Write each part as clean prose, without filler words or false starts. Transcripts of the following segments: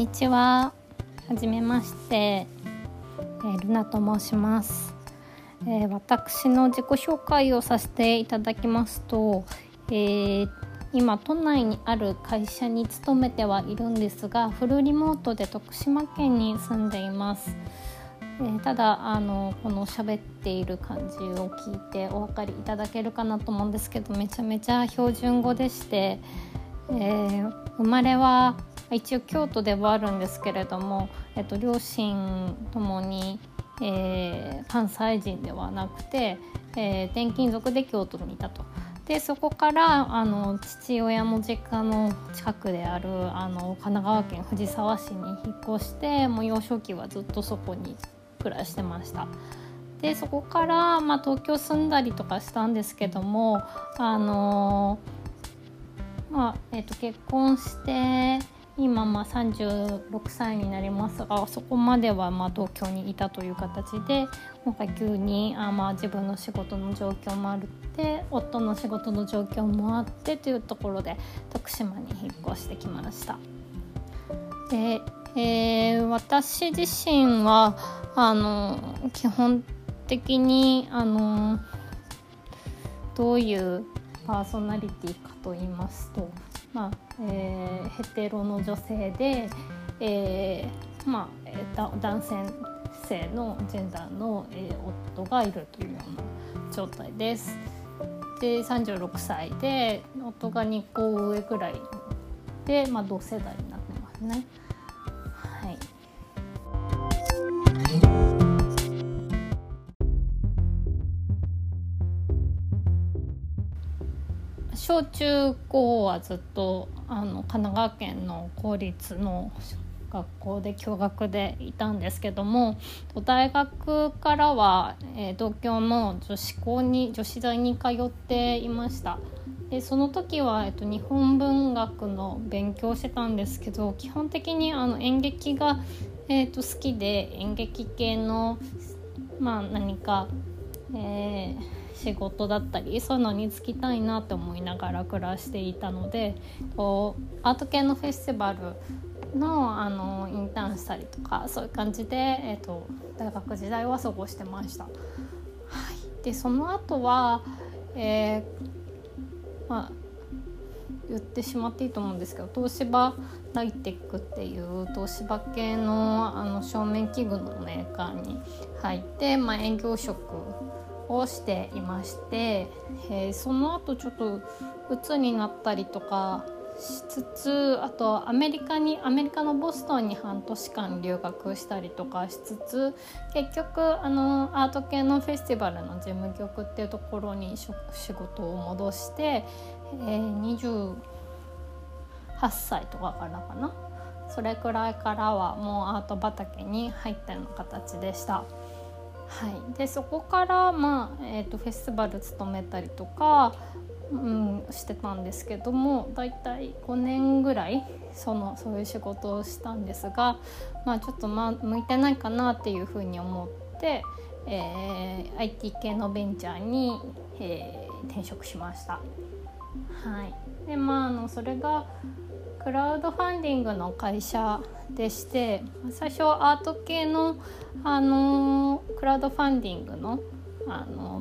にちは。はじめまして、ルナと申します。私の自己紹介をさせていただきますと、今都内にある会社に勤めてはいるんですが、フルリモートで徳島県に住んでいます。ただこの喋っている感じを聞いてお分かりいただけるかなと思うんですけど、めちゃめちゃ標準語でして、生まれは一応京都ではあるんですけれども、両親ともに、関西人ではなくて、転勤族で京都にいたと。でそこから父親も実家の近くである神奈川県藤沢市に引っ越して、もう幼少期はずっとそこに暮らしてました。でそこから、東京住んだりとかしたんですけども、結婚して今36歳になりますが、そこまでは東京にいたという形で、今回急に自分の仕事の状況もあって夫の仕事の状況もあってというところで徳島に引っ越してきました。で、私自身は基本的にどういうパーソナリティかと言いますと、ヘテロの女性で、男性のジェンダーの、夫がいるというような状態です。で36歳で夫が2個上くらいで、同世代になってますね。はい。小中高はずっと神奈川県の公立の学校で共学でいたんですけども、大学からは、同郷の女子大に通っていました。でその時は、日本文学の勉強してたんですけど、基本的に演劇が、好きで、演劇系の、何か、仕事だったりそういうのに就きたいなと思いながら暮らしていたので、アート系のフェスティバルの、インターンしたりとかそういう感じで、大学時代は過ごしてました。はい、でその後は、言ってしまっていいと思うんですけど、東芝ライテックっていう東芝系の、照明器具のメーカーに入って、営業職をしていまして、その後ちょっと鬱になったりとかしつつ、あとアメリカのボストンに半年間留学したりとかしつつ、結局アート系のフェスティバルの事務局っていうところに仕事を戻して、28歳とかからかな、それくらいからはもうアート畑に入ったような形でした。はい、でそこから、フェスティバル勤めたりとか、してたんですけども、だいたい5年ぐらいそういう仕事をしたんですが、ちょっと向いてないかなっていうふうに思って、IT 系のベンチャーに、転職しました。はい、でそれがクラウドファンディングの会社でして、最初アート系の、クラウドファンディングの、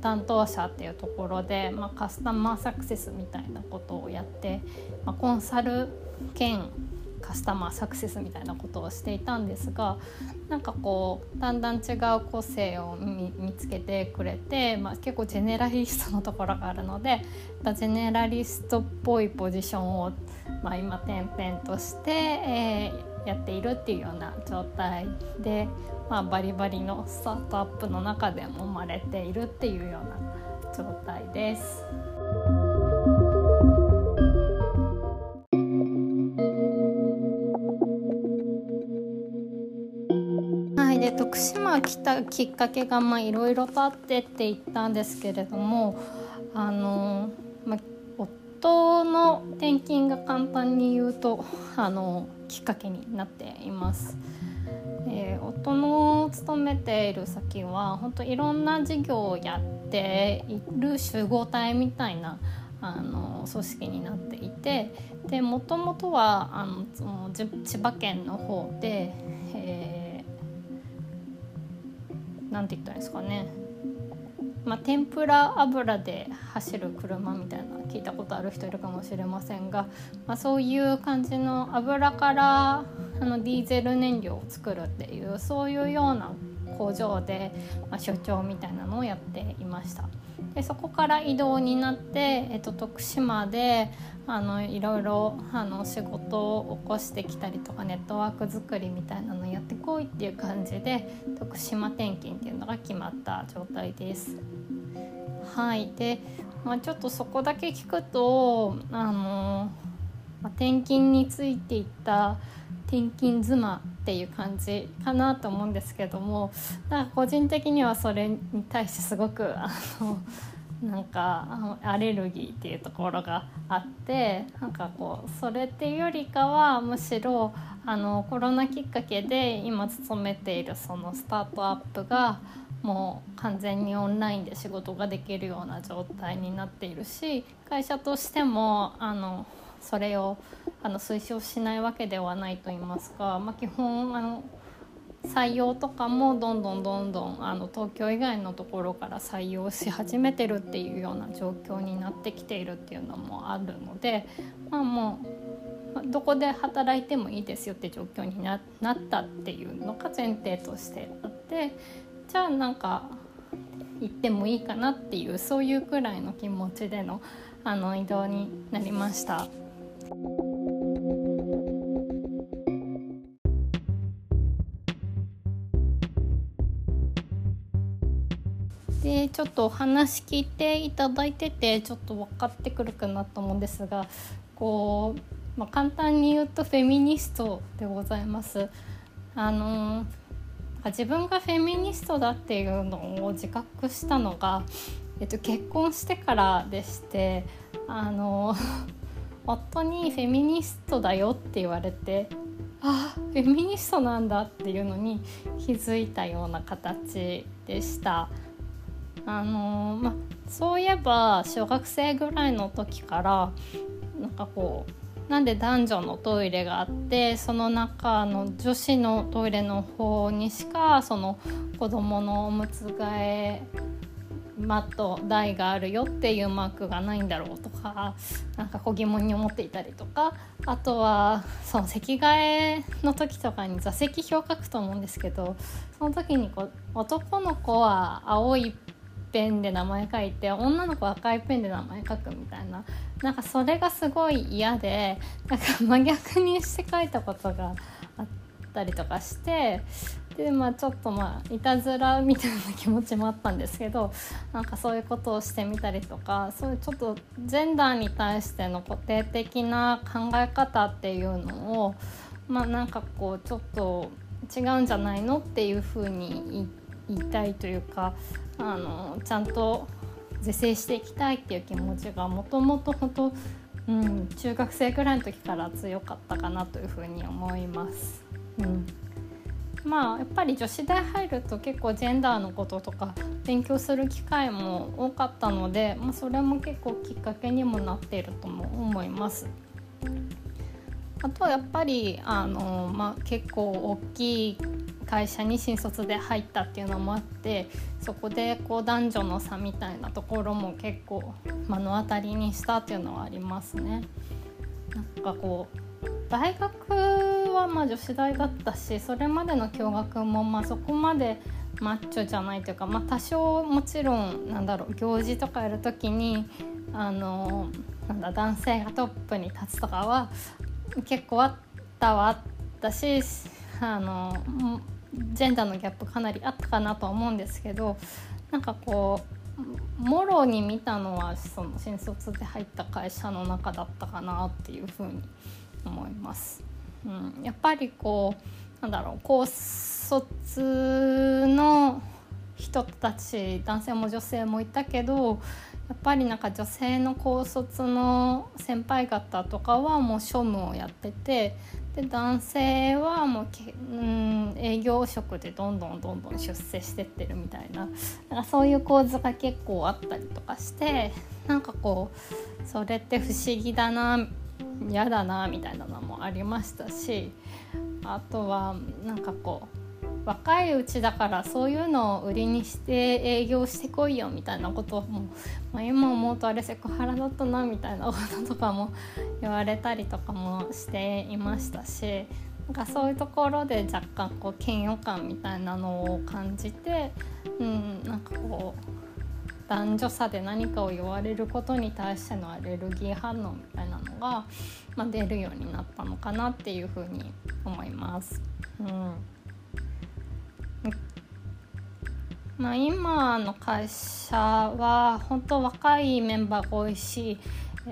担当者っていうところで、カスタマーサクセスみたいなことをやって、コンサル兼カスタマーサクセスみたいなことをしていたんですが、だんだん違う個性を見つけてくれて、結構ジェネラリストのところがあるので、ジェネラリストっぽいポジションを、今転々として、やっているっていうような状態で、バリバリのスタートアップの中でも生まれているっていうような状態です。で徳島来たきっかけがいろいろとあってって言ったんですけれども、夫の転勤が簡単に言うときっかけになっています。夫の勤めている先は本当いろんな事業をやっている集合体みたいな組織になっていて、で元々はその千葉県の方で、なんて言ったらいいですかね、まあ、天ぷら油で走る車みたいな聞いたことある人いるかもしれませんが、まあ、そういう感じの油からディーゼル燃料を作るっていうそういうような工場で、まあ、所長みたいなのをやっていました。でそこから異動になって、徳島でいろいろ仕事を起こしてきたりとかネットワーク作りみたいなのをやってこいっていう感じで徳島転勤っていうのが決まった状態です。はい、で、まあ、ちょっとそこだけ聞くと転勤についていった転勤妻っていう感じかなと思うんですけども、なんか個人的にはそれに対してすごくなんかアレルギーっていうところがあって、なんかこうそれっていうよりかはむしろコロナきっかけで今勤めているそのスタートアップがもう完全にオンラインで仕事ができるような状態になっているし、会社としてもそれを推奨しないわけではないと言いますか、まあ、基本採用とかもどんどん東京以外のところから採用し始めてるっていうような状況になってきているっていうのもあるので、まあ、もうどこで働いてもいいですよって状況になったっていうのが前提としてあって、じゃあなんか行ってもいいかなっていうそういうくらいの気持ちでの、移動になりました。でちょっとお話聞いていただいててちょっと分かってくるかなと思うんですが、こう、まあ、簡単に言うとフェミニストでございます。自分がフェミニストだっていうのを自覚したのが、結婚してからでして、夫にフェミニストだよって言われて、あ、フェミニストなんだっていうのに気づいたような形でした。まあ、そういえば小学生ぐらいの時からなんかこうなんで男女のトイレがあって、その中の女子のトイレの方にしかその子供のおむつ替えマット台があるよっていうマークがないんだろうとか、なんか小疑問に思っていたりとか、あとはその席替えの時とかに座席表書くと思うんですけど、その時にこう男の子は青いペンで名前書いて女の子は赤いペンで名前書くみたいな、なんかそれがすごい嫌で、なんか真逆にして書いたことがあったりとかして、で、まあ、ちょっといたずらみたいな気持ちもあったんですけど、なんかそういうことをしてみたりとか、そういうちょっとジェンダーに対しての固定的な考え方っていうのを、まあ、なんかこうちょっと違うんじゃないのっていうふうに言いたいというか、ちゃんと是正していきたいっていう気持ちがもともと本当、中学生くらいの時から強かったかなというふうに思います。まあ、やっぱり女子大入ると結構ジェンダーのこととか勉強する機会も多かったので、まあ、それも結構きっかけにもなっているとも思います。あとはやっぱりまあ、結構大きい会社に新卒で入ったっていうのもあって、そこでこう男女の差みたいなところも結構目の当たりにしたっていうのはありますね。なんかこう大学はまあ女子大だったし、それまでの教学もまあそこまでマッチョじゃないというか、まあ、多少もちろんなんだろう、行事とかやるときになんだ男性がトップに立つとかは結構あったし、ジェンダーのギャップかなりあったかなと思うんですけど、なんかこうもろに見たのはその新卒で入った会社の中だったかなっていうふうに思います。やっぱりこうなんだろう、高卒の人たち男性も女性もいたけど、やっぱりなんか女性の高卒の先輩方とかはもう庶務をやってて、で男性はもう営業職でどんどん出世してってるみたいな、なんかそういう構図が結構あったりとかして、なんかこうそれって不思議だな、嫌だなみたいなのもありましたし、あとはなんかこう若いうちだからそういうのを売りにして営業してこいよみたいなことをも、今思うとあれセクハラだったなみたいなこととかも言われたりとかもしていましたし、なんかそういうところで若干こう嫌悪感みたいなのを感じて、なんかこう男女差で何かを言われることに対してのアレルギー反応みたいなのが、出るようになったのかなっていうふうに思います。今の会社は本当若いメンバーが多いし、ク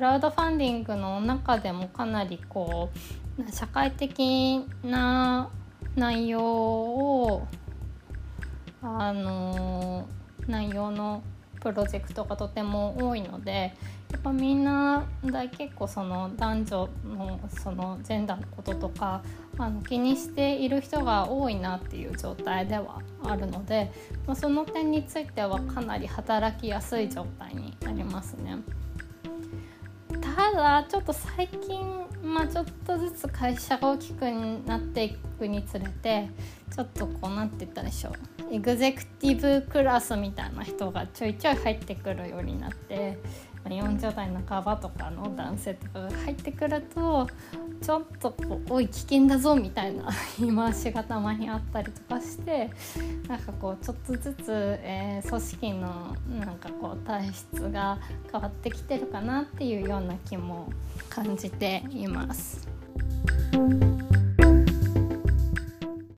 ラウドファンディングの中でもかなりこう社会的な内容を内容のプロジェクトがとても多いので、やっぱみんな結構その男女のそのジェンダーのこととか気にしている人が多いなっていう状態ではあるので、その点についてはかなり働きやすい状態になりますね。ただちょっと最近、ちょっとずつ会社が大きくなっていくにつれて、ちょっとこうなんて言ったでしょう、エグゼクティブクラスみたいな人がちょいちょい入ってくるようになって、40代半ばとかの男性とかが入ってくると、ちょっとこうおい危険だぞみたいな言い回しがたまにあったりとかして、なんかこうちょっとずつ、組織のなんかこう体質が変わってきてるかなっていうような気も感じています。